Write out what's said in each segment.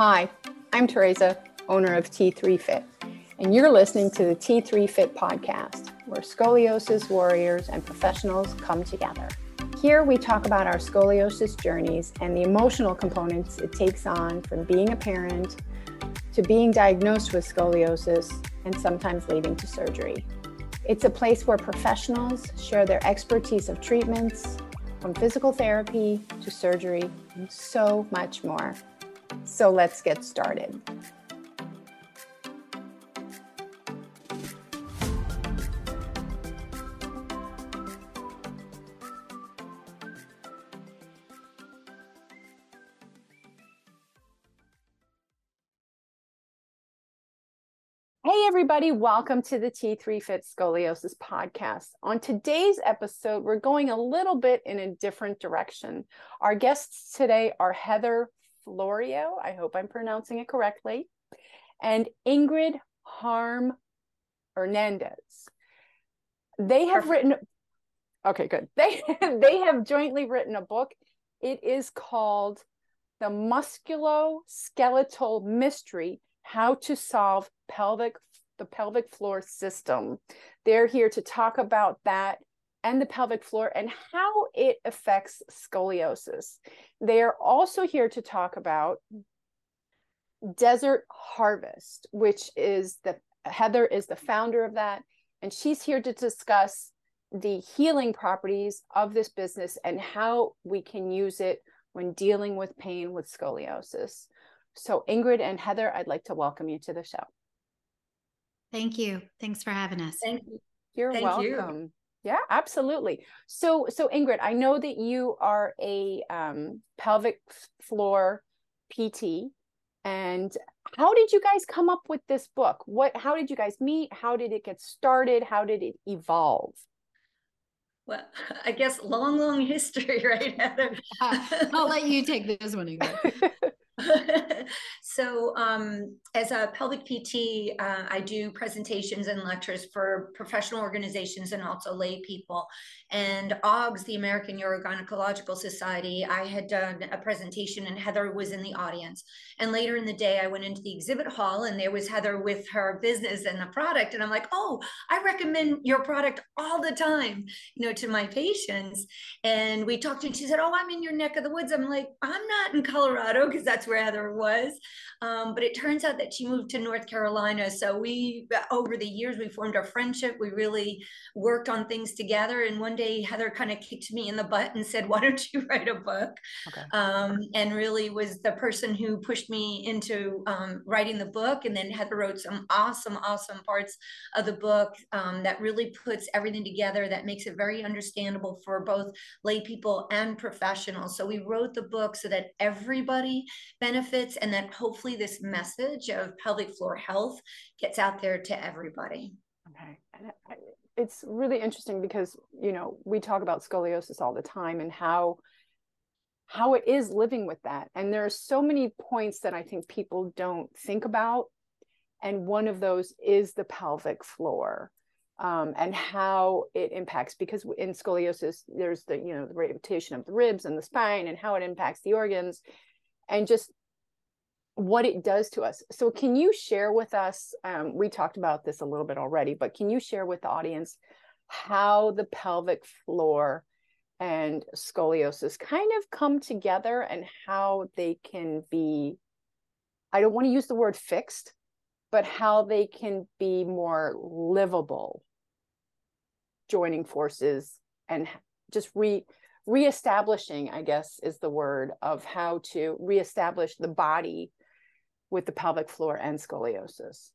Hi, I'm Teresa, owner of T3Fit, and you're listening to the T3Fit podcast, where scoliosis warriors and professionals come together. Here we talk about our scoliosis journeys and the emotional components it takes on from being a parent to being diagnosed with scoliosis and sometimes leading to surgery. It's a place where professionals share their expertise of treatments, from physical therapy to surgery, and so much more. So let's get started. Hey everybody, welcome to the T3Fit Scoliosis Podcast. On today's episode, we're going a little bit in a different direction. Our guests today are Heather Lorio, I hope I'm pronouncing it correctly, and Ingrid Harm Hernandez. They have written, okay, good. They have jointly written a book. It is called The Musculoskeletal Mystery, How to Solve the Pelvic Floor System. They're here to talk about that and the pelvic floor and how it affects scoliosis. They are also here to talk about Desert Harvest, which is Heather is the founder of that. And she's here to discuss the healing properties of this business and how we can use it when dealing with pain with scoliosis. So Ingrid and Heather, I'd like to welcome you to the show. Thank you. Thanks for having us. Thank you. You're welcome. Yeah, absolutely. So Ingrid, I know that you are a pelvic floor PT, and how did you guys come up with this book? How did you guys meet? How did it get started? How did it evolve? Well, I guess long history, right, Heather? I'll let you take this one, Ingrid. So as a pelvic PT, I do presentations and lectures for professional organizations and also lay people. And AUGS, the American Urogynecological Society, I had done a presentation and Heather was in the audience. And later in the day, I went into the exhibit hall and there was Heather with her business and the product. And I'm like, oh, I recommend your product all the time, to my patients. And we talked and she said, oh, I'm in your neck of the woods. I'm like, I'm not in Colorado because that's where Heather was. But it turns out that she moved to North Carolina. So we, over the years, we formed our friendship. We really worked on things together. And one day Heather kind of kicked me in the butt and said, why don't you write a book? Okay. And really was the person who pushed me into writing the book. And then Heather wrote some awesome parts of the book that really puts everything together, that makes it very understandable for both lay people and professionals. So we wrote the book so that everybody benefits and that hopefully this message of pelvic floor health gets out there to everybody. Okay. And it's really interesting because, we talk about scoliosis all the time and how it is living with that. And there are so many points that I think people don't think about. And one of those is the pelvic floor and how it impacts, because in scoliosis, there's the, the rotation of the ribs and the spine and how it impacts the organs. And just what it does to us. So can you share with us, we talked about this a little bit already, but can you share with the audience how the pelvic floor and scoliosis kind of come together and how they can be, I don't want to use the word fixed, but how they can be more livable, joining forces and just reestablishing, I guess, is the word of how to reestablish the body with the pelvic floor and scoliosis.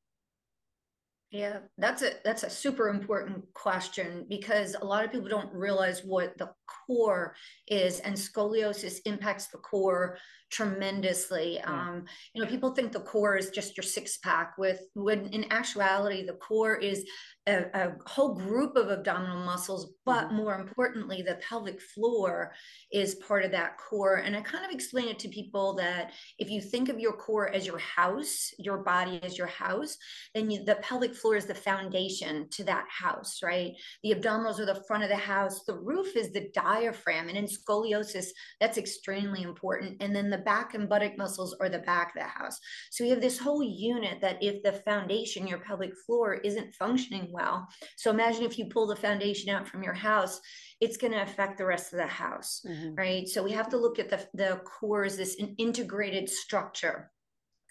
Yeah, that's a super important question because a lot of people don't realize what the core is, and scoliosis impacts the core tremendously. Yeah. People think the core is just your six pack, when in actuality the core is a whole group of abdominal muscles, but mm-hmm. more importantly, the pelvic floor is part of that core. And I kind of explain it to people that if you think of your core as your house, your body as your house, then the pelvic floor is the foundation to that house, right? The abdominals are the front of the house. The roof is the diaphragm. And in scoliosis, that's extremely important. And then the back and buttock muscles are the back of the house. So you have this whole unit that if the foundation, your pelvic floor, isn't functioning well. So imagine if you pull the foundation out from your house, it's going to affect the rest of the house, right? So we have to look at the core as this integrated structure.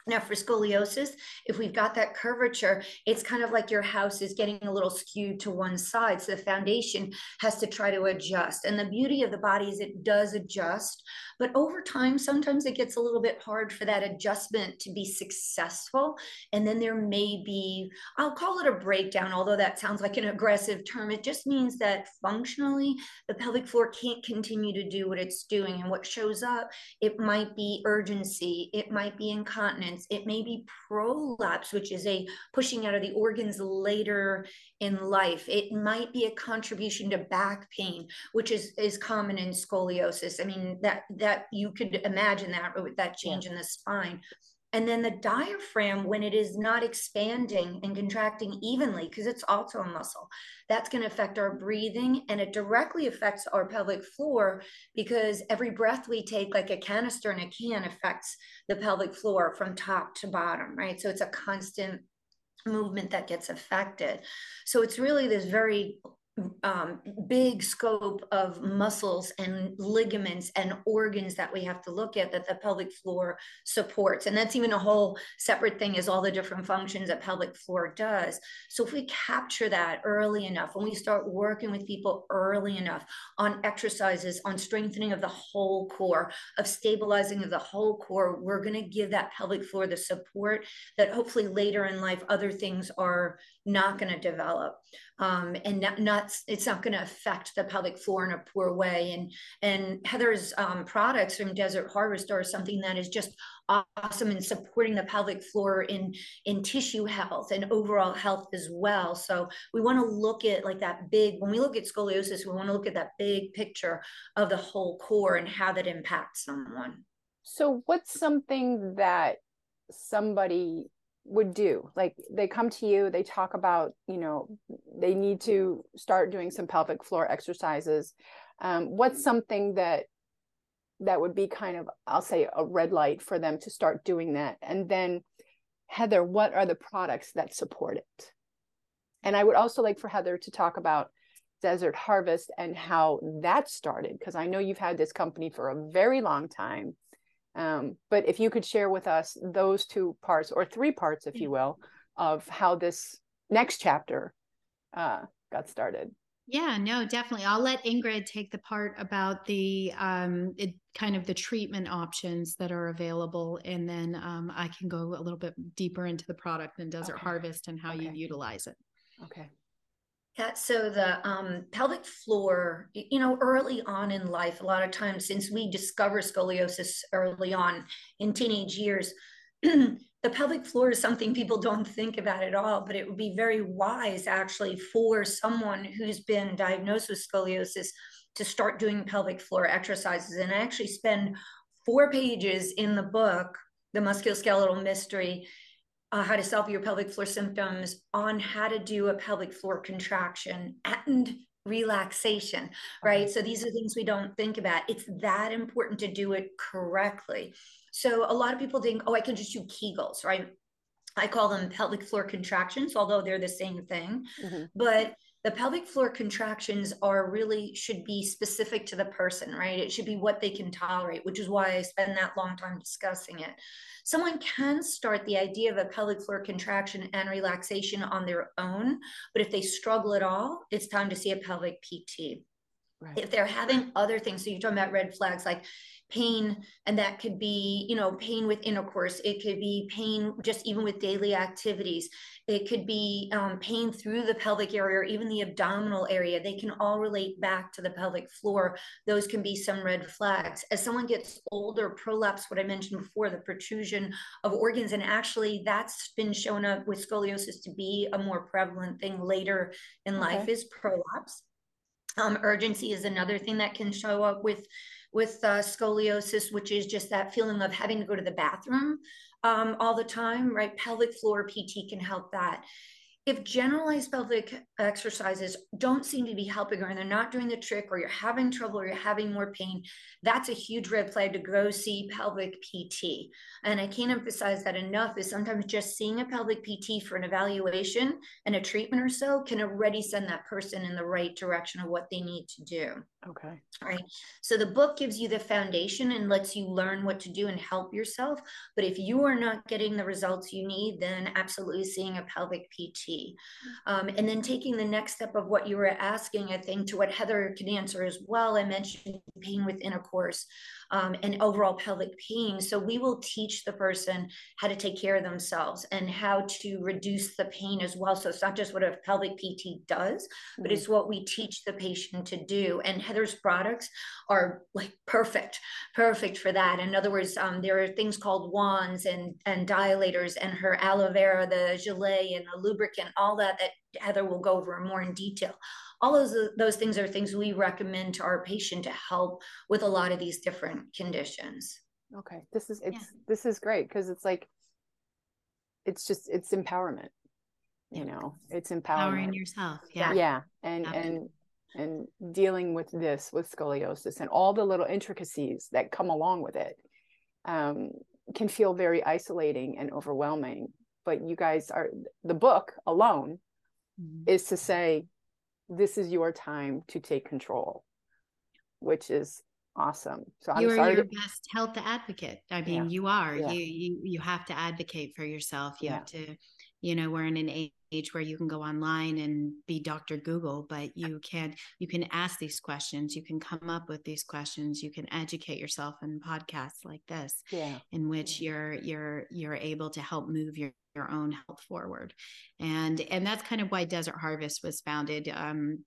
Now for scoliosis, if we've got that curvature, it's kind of like your house is getting a little skewed to one side. So the foundation has to try to adjust. And the beauty of the body is it does adjust, but over time, sometimes it gets a little bit hard for that adjustment to be successful. And then there may be, I'll call it a breakdown, although that sounds like an aggressive term. It just means that functionally, the pelvic floor can't continue to do what it's doing. And what shows up, it might be urgency, it might be incontinence, it may be prolapse, which is a pushing out of the organs later in life. It might be a contribution to back pain, which is common in scoliosis. I mean, that you could imagine that with that change in the spine. And then the diaphragm, when it is not expanding and contracting evenly, because it's also a muscle, that's going to affect our breathing, and it directly affects our pelvic floor, because every breath we take, like a canister in a can, affects the pelvic floor from top to bottom, right? So it's a constant movement that gets affected. So it's really this very big scope of muscles and ligaments and organs that we have to look at that the pelvic floor supports. And that's even a whole separate thing, is all the different functions that pelvic floor does. So if we capture that early enough, when we start working with people early enough on exercises, on strengthening of the whole core, of stabilizing of the whole core, we're going to give that pelvic floor the support that hopefully later in life, other things are not going to develop. And it's not going to affect the pelvic floor in a poor way. And Heather's products from Desert Harvest are something that is just awesome in supporting the pelvic floor in tissue health and overall health as well. So we want to look at like that big, when we look at scoliosis, we want to look at that big picture of the whole core and how that impacts someone. So what's something that somebody would do? Like they come to you, they talk about, you know, they need to start doing some pelvic floor exercises. What's something that would be kind of, I'll say, a red light for them to start doing that? And then Heather, what are the products that support it? And I would also like for Heather to talk about Desert Harvest and how that started, because I know you've had this company for a very long time. But if you could share with us those two parts, or three parts, if you will, of how this next chapter got started. Yeah, no, definitely. I'll let Ingrid take the part about the kind of the treatment options that are available. And then I can go a little bit deeper into the product and Desert Harvest and how you utilize it. Okay. Yeah, so the pelvic floor, you know, early on in life, a lot of times, since we discover scoliosis early on in teenage years, the pelvic floor is something people don't think about at all, but it would be very wise actually for someone who's been diagnosed with scoliosis to start doing pelvic floor exercises. And I actually spend 4 pages in the book, The Musculoskeletal Mystery, how to solve your pelvic floor symptoms, on how to do a pelvic floor contraction and relaxation, right? So these are things we don't think about. It's that important to do it correctly. So a lot of people think, oh, I can just do Kegels, right? I call them pelvic floor contractions, although they're the same thing. But the pelvic floor contractions are really, should be specific to the person, right? It should be what they can tolerate, which is why I spend that long time discussing it. Someone can start the idea of a pelvic floor contraction and relaxation on their own, but if they struggle at all, it's time to see a pelvic PT. Right. If they're having other things, so you're talking about red flags like pain, and that could be, you know, pain with intercourse. It could be pain just even with daily activities. It could be pain through the pelvic area or even the abdominal area. They can all relate back to the pelvic floor. Those can be some red flags. As someone gets older, prolapse, what I mentioned before, the protrusion of organs, and actually that's been shown up with scoliosis to be a more prevalent thing later in life, is prolapse. Urgency is another thing that can show up with scoliosis, which is just that feeling of having to go to the bathroom all the time, right? Pelvic floor PT can help that. if generalized pelvic exercises don't seem to be helping, or they're not doing the trick, or you're having trouble, or you're having more pain, that's a huge red flag to go see pelvic PT. And I can't emphasize that enough, is sometimes just seeing a pelvic PT for an evaluation and a treatment or so can already send that person in the right direction of what they need to do. Okay. All right. So the book gives you the foundation and lets you learn what to do and help yourself. But if you are not getting the results you need, then absolutely seeing a pelvic PT. And then taking the next step of what you were asking, I think, to what Heather can answer as well. I mentioned pain with intercourse and overall pelvic pain. So we will teach the person how to take care of themselves and how to reduce the pain as well. So it's not just what a pelvic PT does, but it's what we teach the patient to do. And Heather's products are like perfect for that. In other words, there are things called wands and dilators, and her aloe vera, the gelée, and the lubricant, and all that Heather will go over more in detail. All those things are things we recommend to our patient to help with a lot of these different conditions. Okay. This is great, because it's like, it's empowerment, you know, it's empowering yourself. Yeah. Yeah. And dealing with this, with scoliosis and all the little intricacies that come along with it, can feel very isolating and overwhelming. But you guys are, the book alone is to say, this is your time to take control, which is awesome. So I'm sorry. You're your best health advocate. I mean, you are, you have to advocate for yourself. You have to, you know, we're in an age where you can go online and be Dr. Google, but you can ask these questions. You can come up with these questions. You can educate yourself in podcasts like this, in which you're able to help move your own health forward. And that's kind of why Desert Harvest was founded.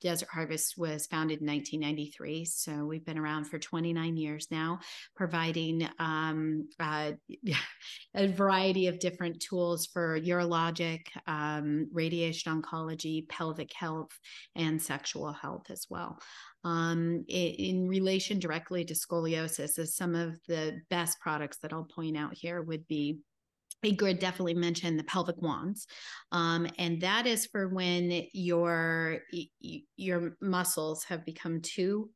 Desert Harvest was founded in 1993. So we've been around for 29 years now, providing a variety of different tools for urologic, radiation oncology, pelvic health, and sexual health as well. In relation directly to scoliosis, is some of the best products that I'll point out here would be, Ingrid definitely mentioned the pelvic wands, and that is for when your muscles have become too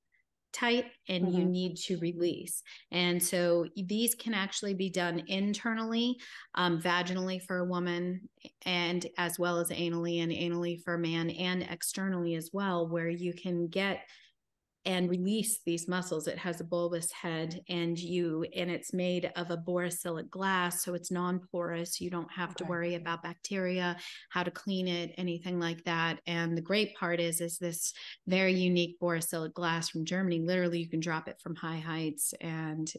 tight and you need to release. And so these can actually be done internally, vaginally for a woman, and as well as anally for a man, and externally as well, where you can get and release these muscles. It has a bulbous head, and it's made of a boracilic glass, so it's non-porous. You don't have to worry about bacteria, how to clean it, anything like that. And the great part is this very unique boracilic glass from Germany. Literally, you can drop it from high heights, and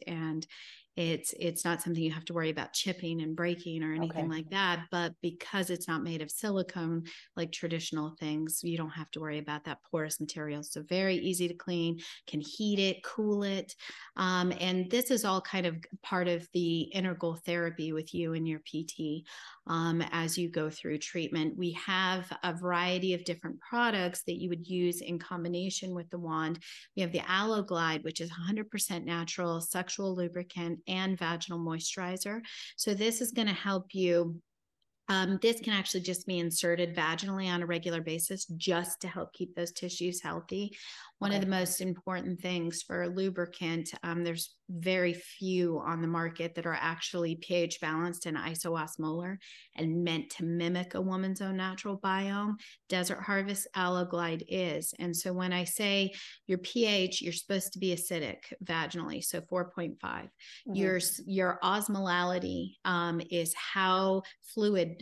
it's not something you have to worry about chipping and breaking or anything like that. But because it's not made of silicone, like traditional things, you don't have to worry about that porous material. So very easy to clean, can heat it, cool it. And this is all kind of part of the integral therapy with you and your PT. As you go through treatment, we have a variety of different products that you would use in combination with the wand. We have the Aloe Glide, which is 100% natural sexual lubricant and vaginal moisturizer. So this is going to help you. This can actually just be inserted vaginally on a regular basis just to help keep those tissues healthy. One of the most important things for a lubricant, there's very few on the market that are actually pH balanced and isoosmolar and meant to mimic a woman's own natural biome. Desert Harvest Aloe Glide is. And so when I say your pH, you're supposed to be acidic vaginally, so 4.5. Your osmolality is how fluid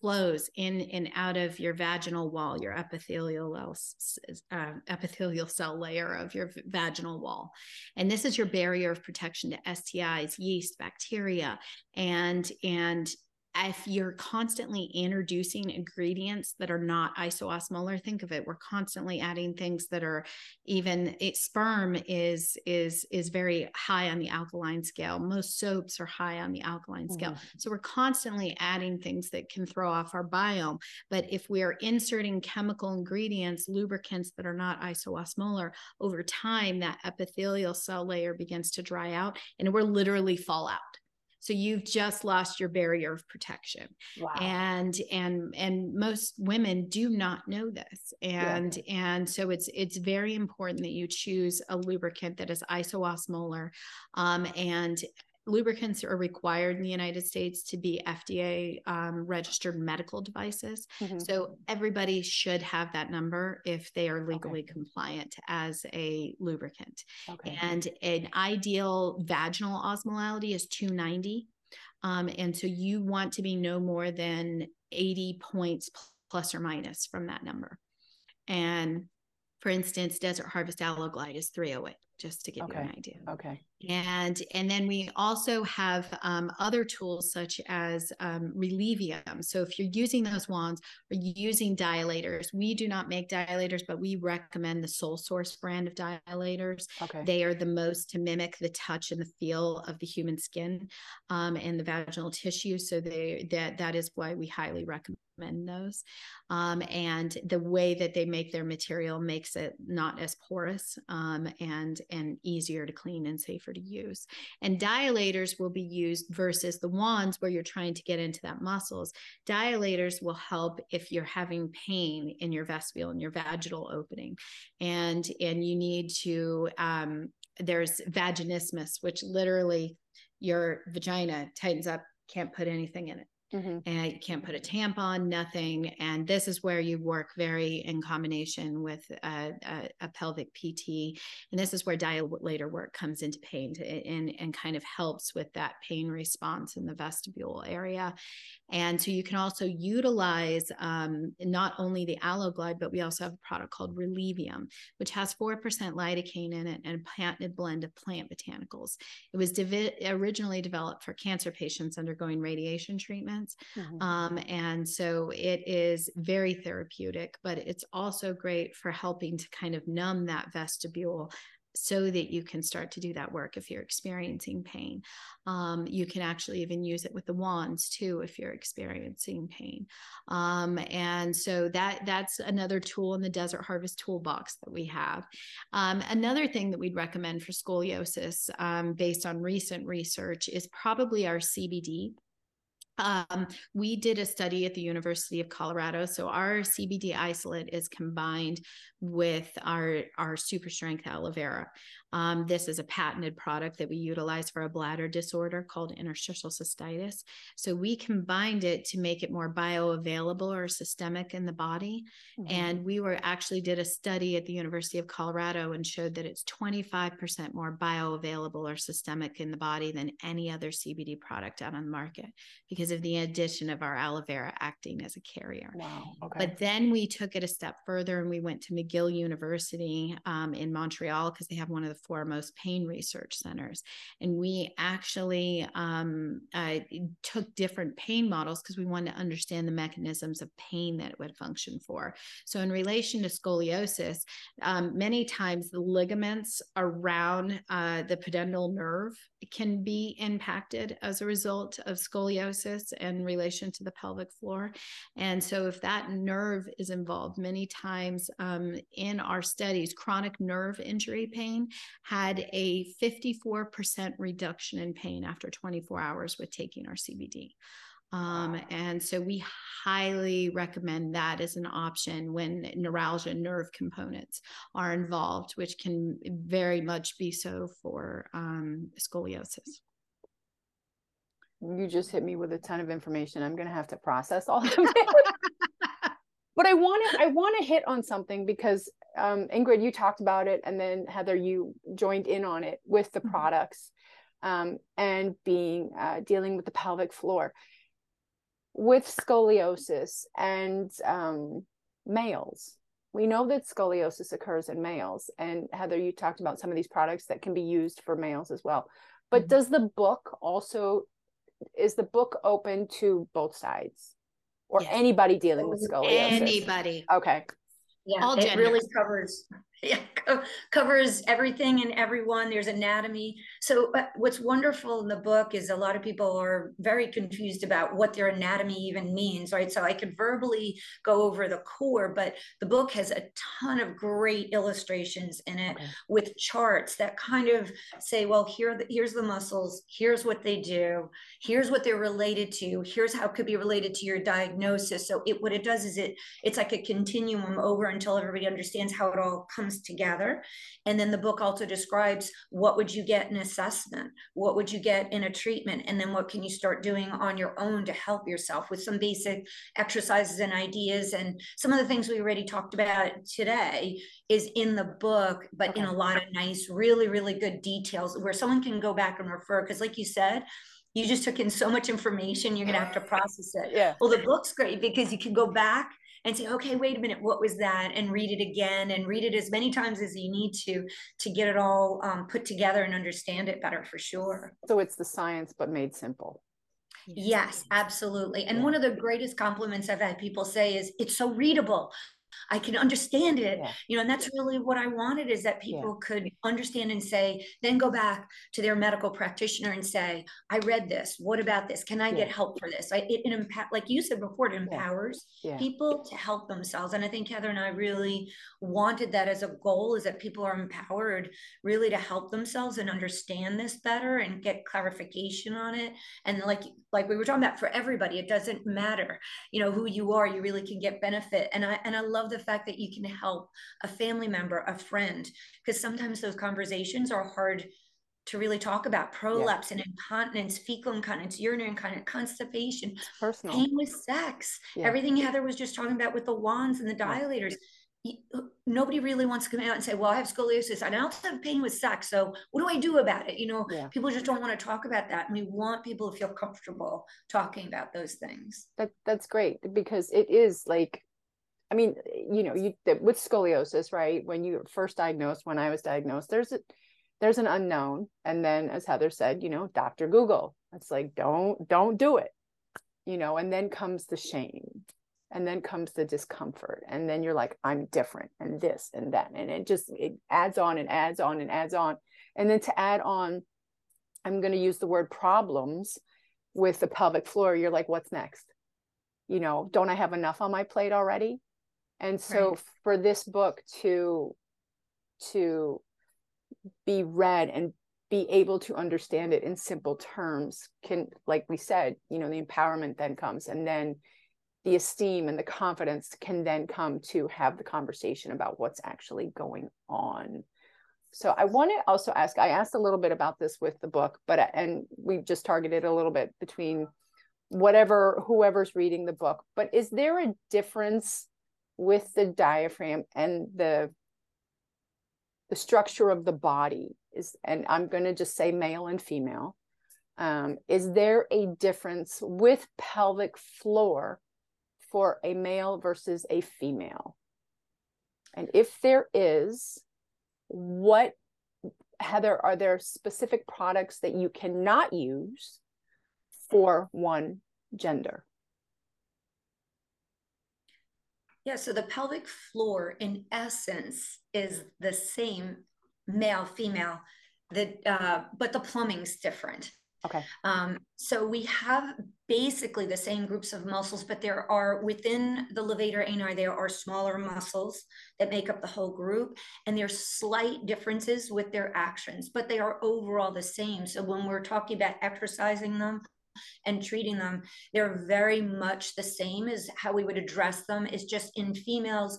flows in and out of your vaginal wall, your epithelial cell layer of your vaginal wall. And this is your barrier of protection to STIs, yeast, bacteria, and if you're constantly introducing ingredients that are not isoosmolar, think of it, we're constantly adding things that are sperm is very high on the alkaline scale. Most soaps are high on the alkaline scale. So we're constantly adding things that can throw off our biome. But if we are inserting chemical ingredients, lubricants that are not isoosmolar, over time, that epithelial cell layer begins to dry out and we're literally fall out. So you've just lost your barrier of protection. Wow. And most women do not know this. And so it's very important that you choose a lubricant that is isoosmolar, and lubricants are required in the United States to be FDA registered medical devices. Mm-hmm. So everybody should have that number if they are legally compliant as a lubricant. Okay. And an ideal vaginal osmolality is 290. And so you want to be no more than 80 points plus or minus from that number. And for instance, Desert Harvest Aloe Glide is 308. Just to give you an idea. Okay. And then we also have other tools such as Relievium. So if you're using those wands or using dilators, we do not make dilators, but we recommend the Soul Source brand of dilators. Okay. They are the most to mimic the touch and the feel of the human skin and the vaginal tissue. So that is why we highly recommend those. And the way that they make their material makes it not as porous and easier to clean and safer to use. And dilators will be used versus the wands where you're trying to get into that muscles. Dilators will help if you're having pain in your vestibule and your vaginal opening. And you need to, there's vaginismus, which literally your vagina tightens up, can't put anything in it. Mm-hmm. And you can't put a tampon, nothing. And this is where you work very in combination with a pelvic PT. And this is where dilator work comes into pain and kind of helps with that pain response in the vestibule area. And so you can also utilize not only the Aloe Glide, but we also have a product called Relievium, which has 4% lidocaine in it and a patented blend of plant botanicals. It was originally developed for cancer patients undergoing radiation treatment. Mm-hmm. And so it is very therapeutic, but it's also great for helping to kind of numb that vestibule so that you can start to do that work if you're experiencing pain. You can actually even use it with the wands too if you're experiencing pain. And so that's another tool in the Desert Harvest toolbox that we have. Another thing that we'd recommend for scoliosis, based on recent research, is probably our CBD. We did a study at the University of Colorado. So our CBD isolate is combined with our super strength aloe vera. This is a patented product that we utilize for a bladder disorder called interstitial cystitis. So we combined it to make it more bioavailable or systemic in the body. Mm-hmm. And we actually did a study at the University of Colorado and showed that it's 25% more bioavailable or systemic in the body than any other CBD product out on the market because of the addition of our aloe vera acting as a carrier. Wow. Okay. But then we took it a step further and we went to McGill University in Montreal because they have one of the foremost pain research centers. And we actually took different pain models because we wanted to understand the mechanisms of pain that it would function for. So in relation to scoliosis, many times the ligaments around the pedunal nerve can be impacted as a result of scoliosis in relation to the pelvic floor. And so if that nerve is involved, many times in our studies, chronic nerve injury pain had a 54% reduction in pain after 24 hours with taking our CBD. And so we highly recommend that as an option when neuralgia nerve components are involved, which can very much be so for scoliosis. You just hit me with a ton of information. I'm going to have to process all of it. But I want to hit on something because Ingrid, you talked about it, and then Heather, you joined in on it with the products and being dealing with the pelvic floor, with scoliosis and males. We know that scoliosis occurs in males, and Heather, you talked about some of these products that can be used for males as well. But does the book also, is the book open to both sides or anybody dealing with scoliosis? Anybody. Okay. Yeah, all it genders. Really covers Yeah, covers everything and everyone. There's anatomy. So what's wonderful in the book is a lot of people are very confused about what their anatomy even means, right? So I could verbally go over the core, but the book has a ton of great illustrations in it with charts that kind of say, well, here's the muscles, here's what they do, here's what they're related to, here's how it could be related to your diagnosis. So what it does is it's like a continuum over until everybody understands how it all comes together. And then the book also describes what would you get in assessment, what would you get in a treatment, and then what can you start doing on your own to help yourself with some basic exercises and ideas. And some of the things we already talked about today is in the book, but in a lot of nice, really, really good details where someone can go back and refer, because like you said, you just took in so much information, you're going to have to process it. Yeah. Well, the book's great because you can go back and say, okay, wait a minute, what was that? And read it again and read it as many times as you need to get it all put together and understand it better, for sure. So it's the science, but made simple. Yes, absolutely. And one of the greatest compliments I've had people say is, it's so readable. I can understand it, you know, and that's really what I wanted, is that people could understand and say, then go back to their medical practitioner and say, I read this. What about this? Can I get help for this? Like you said before, it empowers people to help themselves. And I think Heather and I really wanted that as a goal, is that people are empowered really to help themselves and understand this better and get clarification on it. And like we were talking about, for everybody, it doesn't matter, you know, who you are, you really can get benefit. And I love the fact that you can help a family member, a friend, because sometimes those conversations are hard to really talk about. Prolapse and incontinence, fecal incontinence, urinary incontinence, constipation, pain with sex, everything Heather was just talking about with the wands and the dilators. Nobody really wants to come out and say, well, I have scoliosis and I also have pain with sex, so what do I do about it? You know, people just don't want to talk about that. And we want people to feel comfortable talking about those things. That's great, because it is like, I mean, you know, with scoliosis, right? When you first diagnosed, when I was diagnosed, there's an unknown. And then, as Heather said, you know, Dr. Google, it's like, don't do it, you know, and then comes the shame, and then comes the discomfort. And then you're like, I'm different, and this and that. And it adds on and adds on and adds on. And then to add on, I'm going to use the word problems with the pelvic floor. You're like, what's next? You know, don't I have enough on my plate already? And so for this book to be read and be able to understand it in simple terms can, like we said, you know, the empowerment then comes, and then the esteem and the confidence can then come to have the conversation about what's actually going on. So I want to also ask, I asked a little bit about this with the book, and we've just targeted a little bit between whoever's reading the book, but is there a difference with the diaphragm and the structure of the body? And I'm going to just say male and female. Is there a difference with pelvic floor for a male versus a female? And if there is, what, Heather, are there specific products that you cannot use for one gender? Yeah, so the pelvic floor, in essence, is the same male, female, but the plumbing's different. Okay. So we have basically the same groups of muscles, but there are, within the levator ani, there are smaller muscles that make up the whole group, and there's slight differences with their actions, but they are overall the same. So when we're talking about exercising them and treating them, they're very much the same as how we would address them. It's just in females,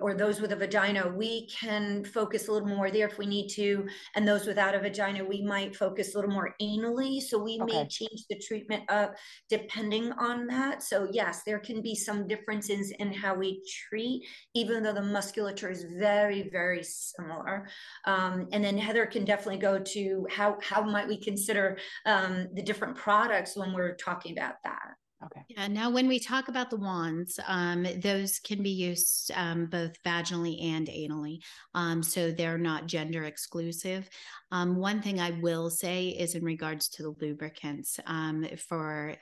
or those with a vagina, we can focus a little more there if we need to. And those without a vagina, we might focus a little more anally. So we may change the treatment up depending on that. So yes, there can be some differences in how we treat, even though the musculature is very, very similar. And then Heather can definitely go to how might we consider the different products when we're talking about that. Okay. Yeah. Now, when we talk about the wands, those can be used both vaginally and anally. So they're not gender exclusive. One thing I will say is in regards to the lubricants, for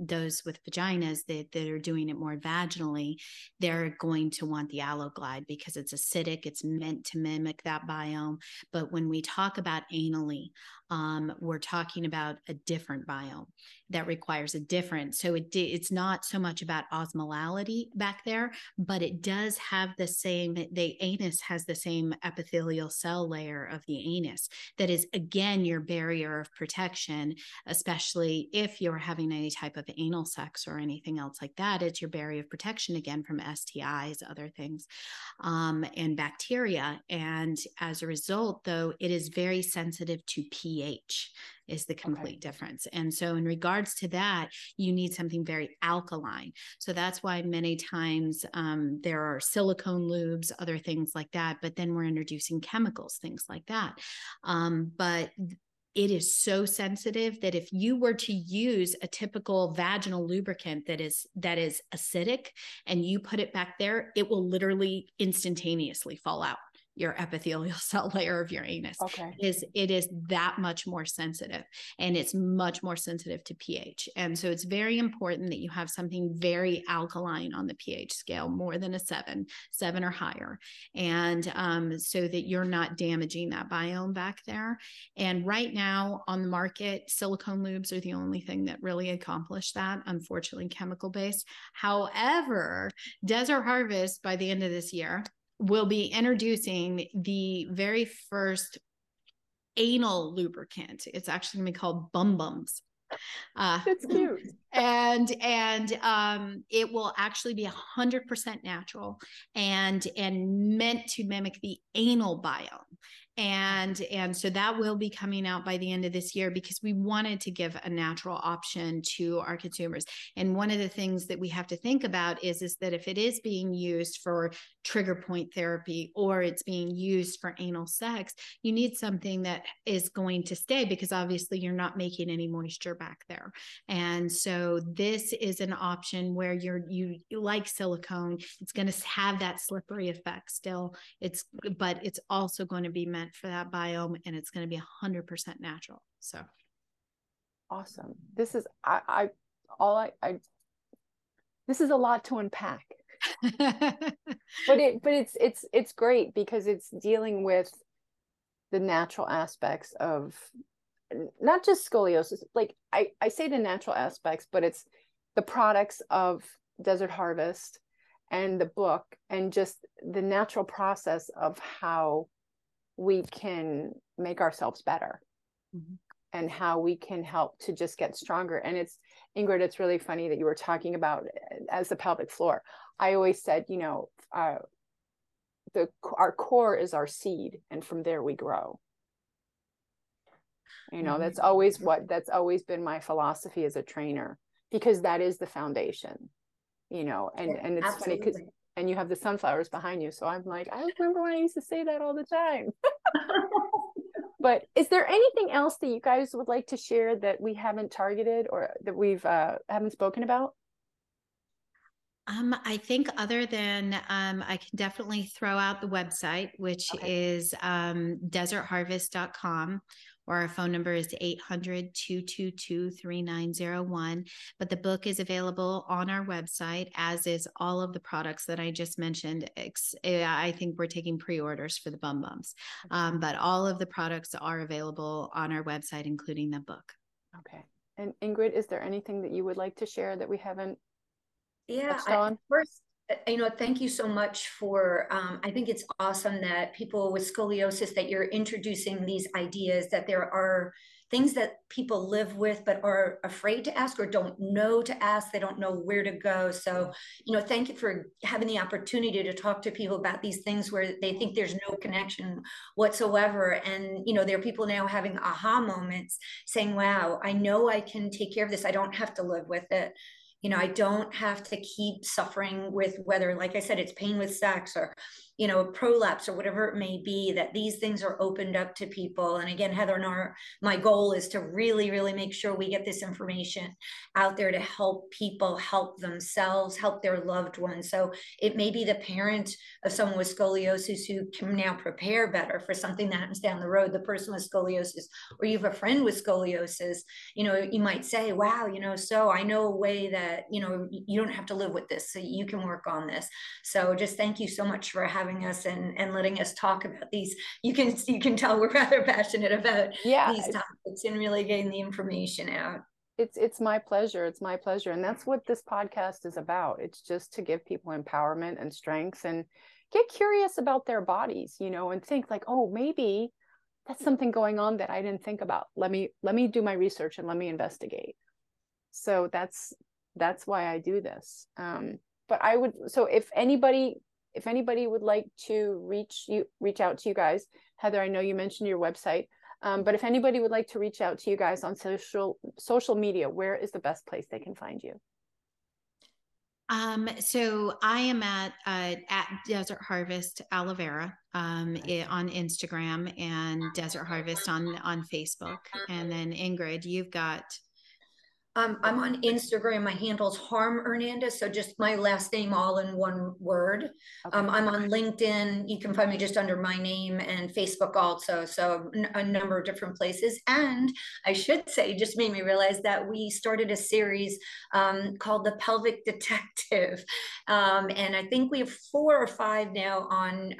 those with vaginas that are doing it more vaginally, they're going to want the Aloe Glide because it's acidic. It's meant to mimic that biome. But when we talk about anally, we're talking about a different biome that requires a different. So it's not so much about osmolality back there, but it does have the same, the anus has the same epithelial cell layer of the anus. That is, again, your barrier of protection, especially if you're having any type of anal sex or anything else like that. It's your barrier of protection, again, from STIs, other things, and bacteria. And as a result, though, it is very sensitive to pH. Is the complete difference. And so in regards to that, you need something very alkaline. So that's why many times there are silicone lubes, other things like that, but then we're introducing chemicals, things like that. But it is so sensitive that if you were to use a typical vaginal lubricant that is acidic and you put it back there, it will literally instantaneously fall out. Your epithelial cell layer of your anus is that much more sensitive, and it's much more sensitive to pH. And so it's very important that you have something very alkaline on the pH scale, more than a 7 or higher. And so that you're not damaging that biome back there. And right now on the market, silicone lubes are the only thing that really accomplish that, unfortunately, chemical based. However, Desert Harvest by the end of this year will be introducing the very first anal lubricant. It's actually going to be called Bum Bums. That's cute. And it will actually be 100% natural and meant to mimic the anal biome. And so that will be coming out by the end of this year, because we wanted to give a natural option to our consumers. And one of the things that we have to think about is that if it is being used for trigger point therapy or it's being used for anal sex, you need something that is going to stay, because obviously you're not making any moisture back there. And so this is an option where you like silicone, it's going to have that slippery effect still. But it's also going to be meant for that biome, and it's going to be 100% natural. So awesome. This is this is a lot to unpack, but it's great because it's dealing with the natural aspects of not just scoliosis. Like I say the natural aspects, but it's the products of Desert Harvest and the book, and just the natural process of how we can make ourselves better and how we can help to just get stronger. And it's, Ingrid, it's really funny that you were talking about as the pelvic floor. I always said, our core is our seed, and from there we grow. That's always been my philosophy as a trainer, because that is the foundation, and it's absolutely funny because, and you have the sunflowers behind you. So I'm like, I remember when I used to say that all the time. But is there anything else that you guys would like to share that we haven't targeted or that we've haven't spoken about? I think other than, I can definitely throw out the website, which is desertharvest.com. Or our phone number is 800-222-3901. But the book is available on our website, as is all of the products that I just mentioned. I think we're taking pre-orders for the Bum Bums. But all of the products are available on our website, including the book. Okay. And Ingrid, is there anything that you would like to share that we haven't touched on? First, thank you so much for, I think it's awesome that people with scoliosis, that you're introducing these ideas, that there are things that people live with, but are afraid to ask or don't know to ask. They don't know where to go. So, thank you for having the opportunity to talk to people about these things where they think there's no connection whatsoever. And, there are people now having aha moments saying, wow, I know I can take care of this. I don't have to live with it. I don't have to keep suffering with whether, like I said, it's pain with sex or you know, a prolapse or whatever it may be, that these things are opened up to people. And again, Heather and my goal is to really, really make sure we get this information out there to help people, help themselves, help their loved ones. So it may be the parent of someone with scoliosis who can now prepare better for something that happens down the road, the person with scoliosis, or you have a friend with scoliosis. You know, you might say, wow, you know, so I know a way that, you know, you don't have to live with this, so you can work on this. So just thank you so much for having us and letting us talk about these. You can tell we're rather passionate about these topics and really getting the information out. It's my pleasure. It's my pleasure. And that's what this podcast is about. It's just to give people empowerment and strength and get curious about their bodies, you know, and think like, oh, maybe that's something going on that I didn't think about. Let me do my research and let me investigate. So that's why I do this. But I would, so if anybody would like to reach out to you guys, Heather, I know you mentioned your website, but if anybody would like to reach out to you guys on social media, where is the best place they can find you? So I am at Desert Harvest Aloe Vera on Instagram, and Desert Harvest on Facebook. And then Ingrid, you've got... I'm on Instagram. My handle's Harm Hernandez, so just my last name all in one word. Okay. I'm on LinkedIn. You can find me just under my name, and Facebook also. So a number of different places. And I should say, just made me realize that we started a series called The Pelvic Detective, and I think we have 4 or 5 now on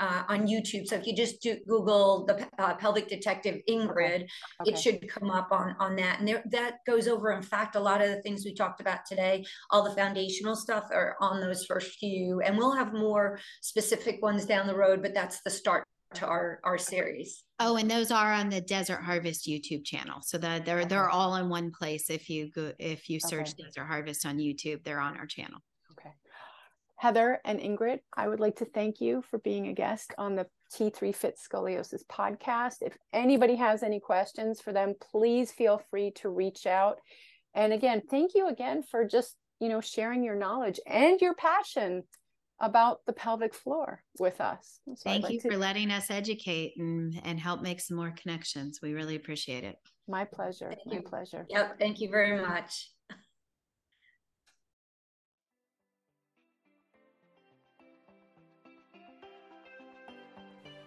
YouTube. So if you just Google the Pelvic Detective Ingrid, okay. It should come up on that, and there, that goes over. In fact, a lot of the things we talked about today, all the foundational stuff, are on those first few, and we'll have more specific ones down the road, but that's the start to our series. Oh, and those are on the Desert Harvest YouTube channel. So that they're all in one place. If you search Desert Harvest on YouTube, they're on our channel. Okay. Heather and Ingrid, I would like to thank you for being a guest on the T3 Fit Scoliosis podcast. If anybody has any questions for them, please feel free to reach out. And again, thank you again for just, you know, sharing your knowledge and your passion about the pelvic floor with us. So thank you for letting us educate and help make some more connections. We really appreciate it. My pleasure. My pleasure. Yep. Thank you very much.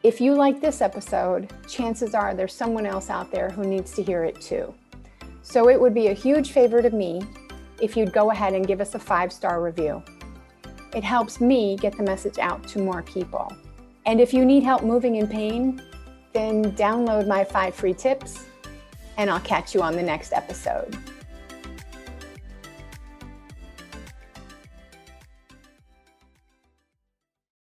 If you like this episode, chances are there's someone else out there who needs to hear it too. So it would be a huge favor to me if you'd go ahead and give us a 5-star review. It helps me get the message out to more people. And if you need help moving in pain, then download my 5 free tips, and I'll catch you on the next episode.